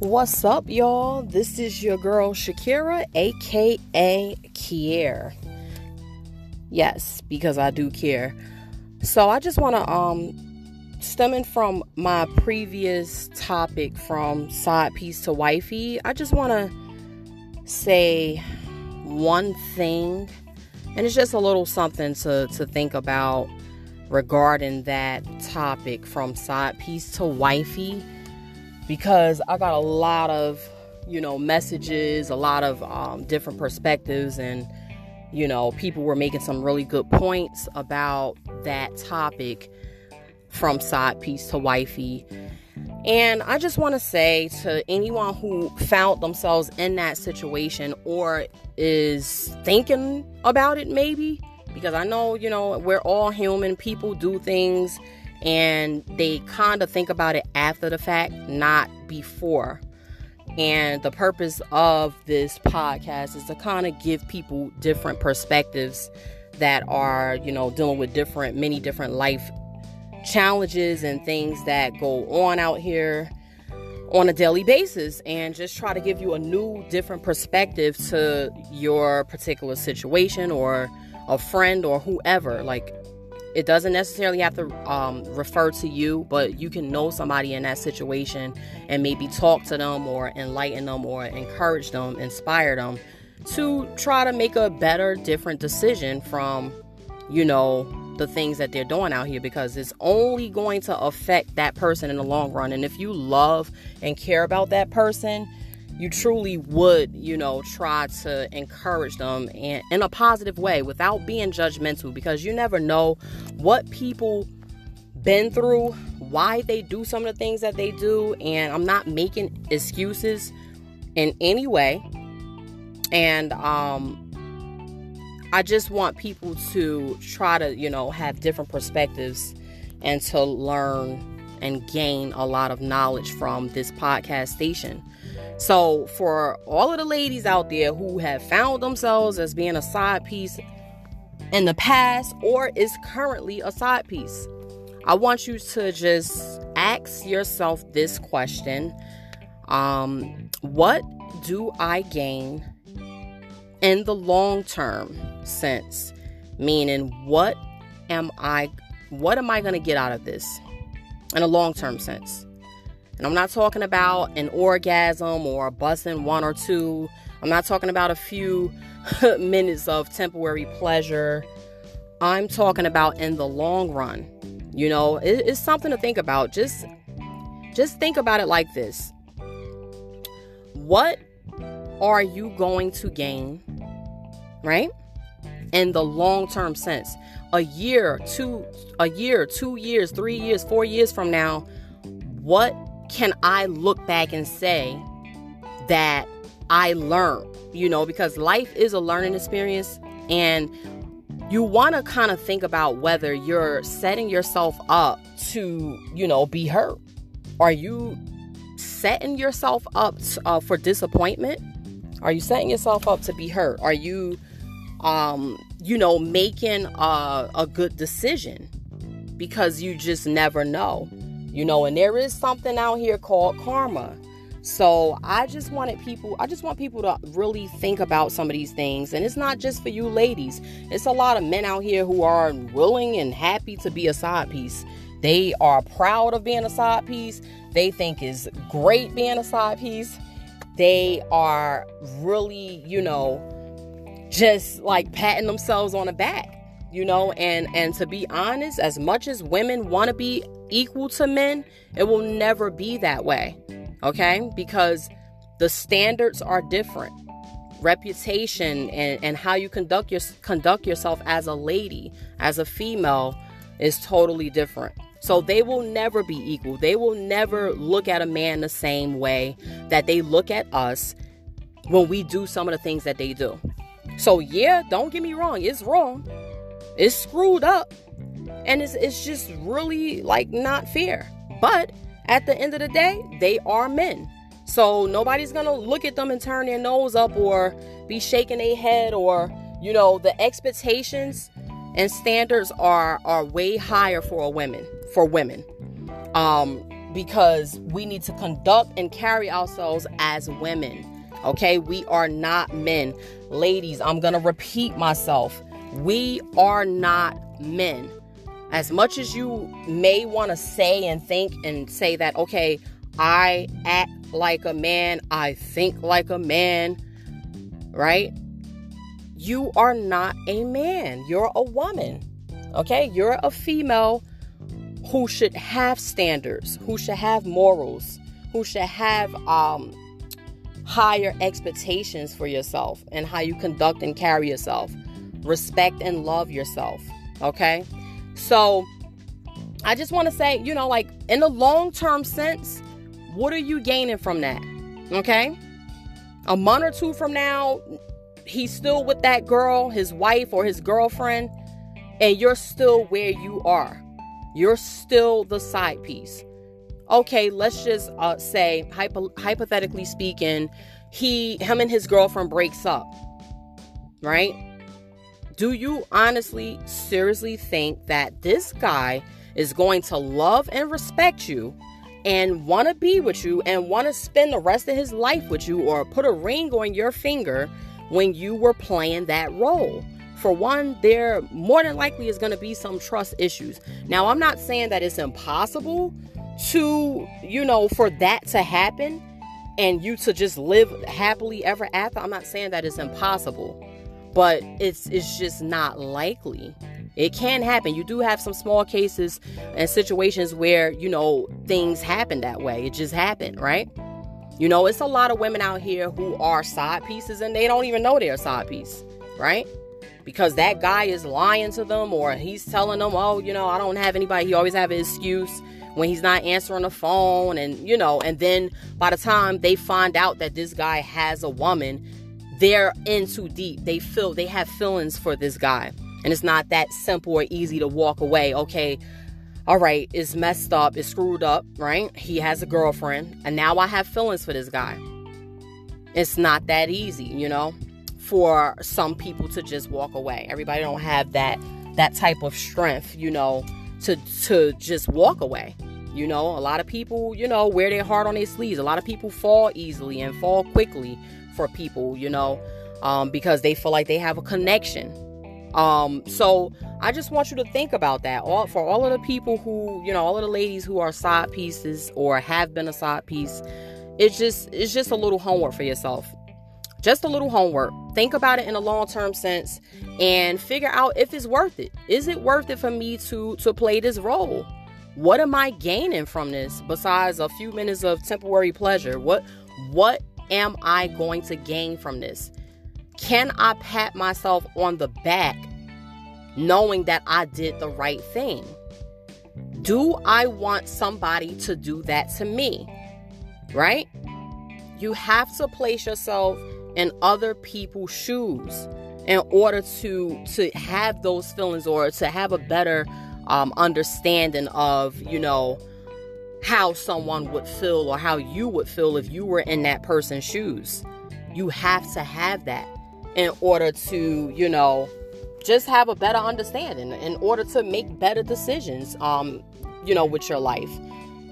What's up, y'all? This is your girl Shakira, aka Kier. Yes, because I do care. So I just want to stemming from my previous topic, from side piece to wifey, I just want to say one thing, and it's just a little something to think about regarding that topic from side piece to wifey. Because I got a lot of, messages, a lot of different perspectives, and, people were making some really good points about that topic from side piece to wifey. And I just want to say to anyone who found themselves in that situation or is thinking about it, maybe, because I know, we're all human, people do things, and they kind of think about it after the fact, not before. And the purpose of this podcast is to kind of give people different perspectives that are, dealing with many different life challenges and things that go on out here on a daily basis, and just try to give you a new, different perspective to your particular situation or a friend or whoever. Like, it doesn't necessarily have to refer to you, but you can know somebody in that situation and maybe talk to them or enlighten them or encourage them, inspire them to try to make a better, different decision from, the things that they're doing out here, because it's only going to affect that person in the long run. And if you love and care about that person, you truly would, try to encourage them and in a positive way without being judgmental, because you never know what people been through, why they do some of the things that they do. And I'm not making excuses in any way. And I just want people to try to, have different perspectives and to learn and gain a lot of knowledge from this podcast station. So for all of the ladies out there who have found themselves as being a side piece in the past or is currently a side piece, I want you to just ask yourself this question. What do I gain in the long term sense? Meaning, what am I going to get out of this in a long term sense? And I'm not talking about an orgasm or busting one or two. I'm not talking about a few minutes of temporary pleasure. I'm talking about in the long run. It's something to think about. Just think about it like this. What are you going to gain, right? In the long-term sense, a year, 2 years, 3 years, 4 years from now, what can I look back and say that I learned? Because life is a learning experience, and you want to kind of think about whether you're setting yourself up to, be hurt. Are you setting yourself up for disappointment? Are you setting yourself up to be hurt? Are you, making a good decision? Because you just never know. And there is something out here called karma. So I just want people to really think about some of these things. And it's not just for you ladies. It's a lot of men out here who are willing and happy to be a side piece. They are proud of being a side piece. They think it's great being a side piece. They are really, just like patting themselves on the back. And to be honest, as much as women want to be equal to men, it will never be that way, okay? Because the standards are different. Reputation and how you conduct yourself as a lady, as a female, is totally different. So they will never be equal. They will never look at a man the same way that they look at us when we do some of the things that they do. So yeah, don't get me wrong, it's wrong. It's screwed up, and it's just really like not fair. But at the end of the day, they are men. So nobody's going to look at them and turn their nose up or be shaking their head, or, the expectations and standards are way higher for women. because we need to conduct and carry ourselves as women. Okay, we are not men. Ladies, I'm going to repeat myself. We are not men. As much as you may want to say and think and say that, okay, I act like a man, I think like a man, right? You are not a man. You're a woman. Okay? You're a female who should have standards, who should have morals, who should have higher expectations for yourself and how you conduct and carry yourself. Respect and love yourself. Okay? So I just want to say, you know, like in the long-term sense, what are you gaining from that? Okay? A month or two from now, he's still with that girl, his wife or his girlfriend, and you're still where you are. You're still the side piece. Okay, let's just say, hypothetically speaking, him and his girlfriend breaks up, right? Do you honestly, seriously think that this guy is going to love and respect you and want to be with you and want to spend the rest of his life with you or put a ring on your finger when you were playing that role? For one, there more than likely is going to be some trust issues. Now, I'm not saying that it's impossible to, you know, for that to happen and you to just live happily ever after. I'm not saying that it's impossible, but it's just not likely. It can happen. You do have some small cases and situations where, you know, things happen that way. It just happened, right? You know, it's a lot of women out here who are side pieces and they don't even know they're a side piece, right? Because that guy is lying to them or he's telling them, oh, you know, I don't have anybody. He always have an excuse when he's not answering the phone and, you know, and then by the time they find out that this guy has a woman, they're in too deep. They have feelings for this guy. And it's not that simple or easy to walk away. Okay, all right, it's messed up, it's screwed up, right? He has a girlfriend, and now I have feelings for this guy. It's not that easy, you know, for some people to just walk away. Everybody don't have that type of strength, you know, to just walk away. You know, a lot of people, you know, wear their heart on their sleeves. A lot of people fall easily and fall quickly for people, you know, because they feel like they have a connection. So I just want you to think about that. For all of the people who, you know, all of the ladies who are side pieces or have been a side piece, it's just a little homework for yourself. Just a little homework. Think about it in a long-term sense and figure out if it's worth it. Is it worth it for me to play this role? What am I gaining from this besides a few minutes of temporary pleasure? What am I going to gain from this? Can I pat myself on the back knowing that I did the right thing? Do I want somebody to do that to me? Right? You have to place yourself in other people's shoes in order to have those feelings or to have a better understanding of, you know, how someone would feel or how you would feel if you were in that person's shoes. You have to have that in order to, you know, just have a better understanding, in order to make better decisions, you know, with your life.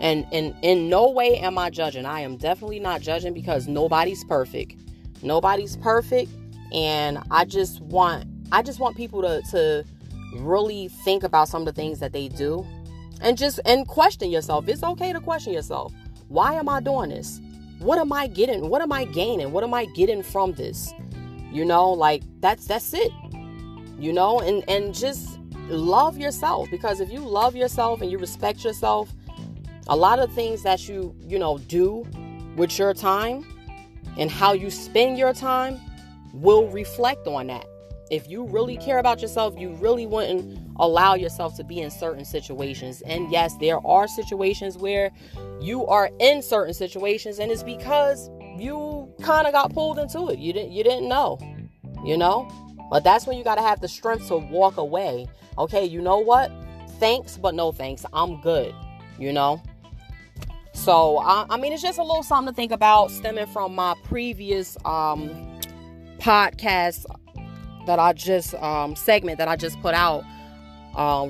And in no way am I judging. I am definitely not judging because nobody's perfect. Nobody's perfect. And I just want people to really think about some of the things that they do and question yourself. It's okay to question yourself. Why am I doing this? What am I getting? What am I gaining? What am I getting from this? You know, like that's it, you know, and just love yourself, because if you love yourself and you respect yourself, a lot of things that you know, do with your time and how you spend your time will reflect on that. If you really care about yourself, you really wouldn't allow yourself to be in certain situations. And yes, there are situations where you are in certain situations and it's because you kind of got pulled into it. You didn't know, you know, but that's when you got to have the strength to walk away. Okay, you know what? Thanks, but no thanks. I'm good, you know. So, I mean, it's just a little something to think about stemming from my previous podcast that I just segment that I just put out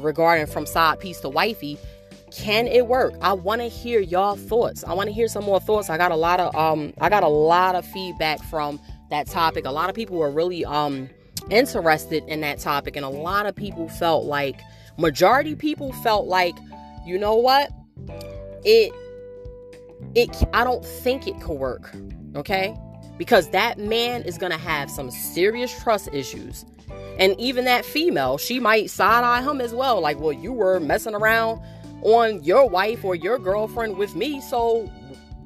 regarding from side piece to wifey. Can it work? I want to hear y'all thoughts. I want to hear some more thoughts. I got a lot of feedback from that topic. A lot of people were really interested in that topic, and a lot of people felt like, majority people felt like, you know what? I don't think it could work, okay? Because that man is going to have some serious trust issues. And even that female, she might side-eye him as well. Like, well, you were messing around on your wife or your girlfriend with me, so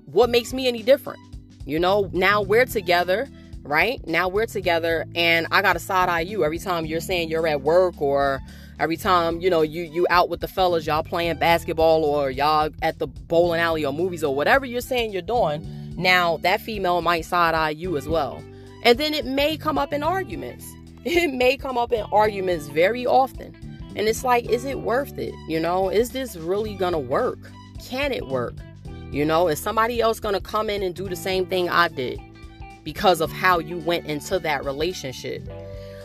what makes me any different? You know, now we're together, right? Now we're together, and I got to side-eye you every time you're saying you're at work, or every time, you know, you out with the fellas, y'all playing basketball, or y'all at the bowling alley or movies, or whatever you're saying you're doing. Now, that female might side-eye you as well. And then it may come up in arguments. It may come up in arguments very often. And it's like, is it worth it? You know, is this really going to work? Can it work? You know, is somebody else going to come in and do the same thing I did because of how you went into that relationship?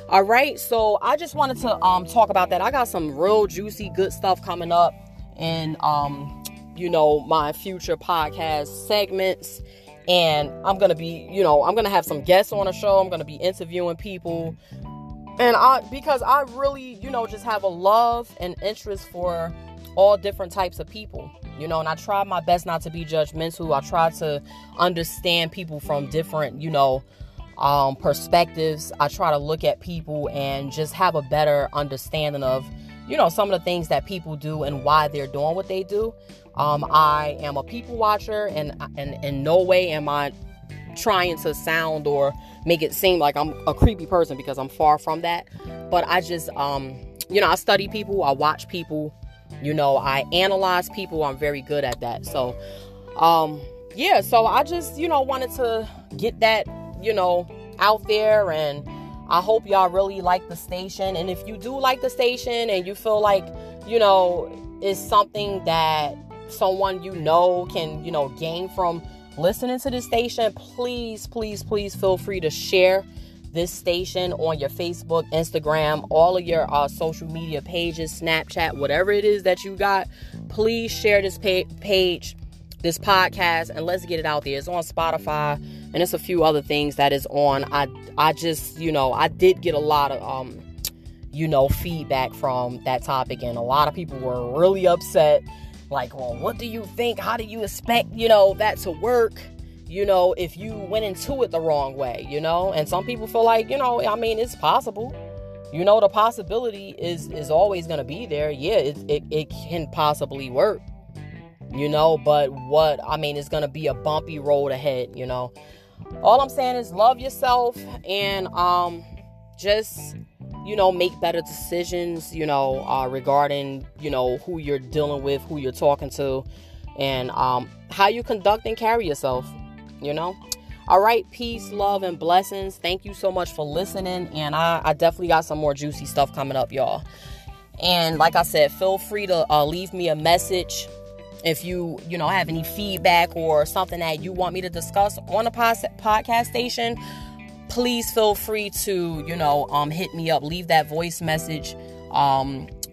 All right. So I just wanted to talk about that. I got some real juicy, good stuff coming up in, you know, my future podcast segments. And I'm going to be, you know, I'm going to have some guests on the show. I'm going to be interviewing people. And because I really, you know, just have a love and interest for all different types of people, you know, and I try my best not to be judgmental. I try to understand people from different, you know, perspectives. I try to look at people and just have a better understanding of, you know, some of the things that people do and why they're doing what they do. I am a people watcher, and in no way am I trying to sound or make it seem like I'm a creepy person, because I'm far from that. But I just, you know, I study people, I watch people, you know, I analyze people. I'm very good at that. So, yeah, so I just, you know, wanted to get that, you know, out there, and I hope y'all really like the station. And if you do like the station and you feel like, you know, it's something that someone, you know, can, you know, gain from listening to this station, please, please, please feel free to share this station on your Facebook, Instagram, all of your social media pages, Snapchat, whatever it is that you got. Please share this page, this podcast, and let's get it out there. It's on Spotify, and it's a few other things that is on. I just, you know, I did get a lot of, you know, feedback from that topic, and a lot of people were really upset. Like, well, what do you think? How do you expect, you know, that to work, you know, if you went into it the wrong way, you know? And some people feel like, you know, I mean, it's possible. You know, the possibility is always going to be there. Yeah, it can possibly work, you know, but what, I mean, it's going to be a bumpy road ahead, you know? All I'm saying is love yourself, and just, you know, make better decisions, you know, regarding, you know, who you're dealing with, who you're talking to, and how you conduct and carry yourself, you know. All right. Peace, love, and blessings. Thank you so much for listening. And I definitely got some more juicy stuff coming up, y'all. And like I said, feel free to leave me a message if you know, have any feedback or something that you want me to discuss on a podcast station. Please feel free to, you know, hit me up, leave that voice message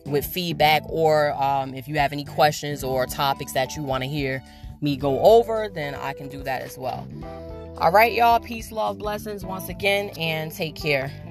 with feedback, or if you have any questions or topics that you want to hear me go over, then I can do that as well. All right, y'all. Peace, love, blessings once again, and take care.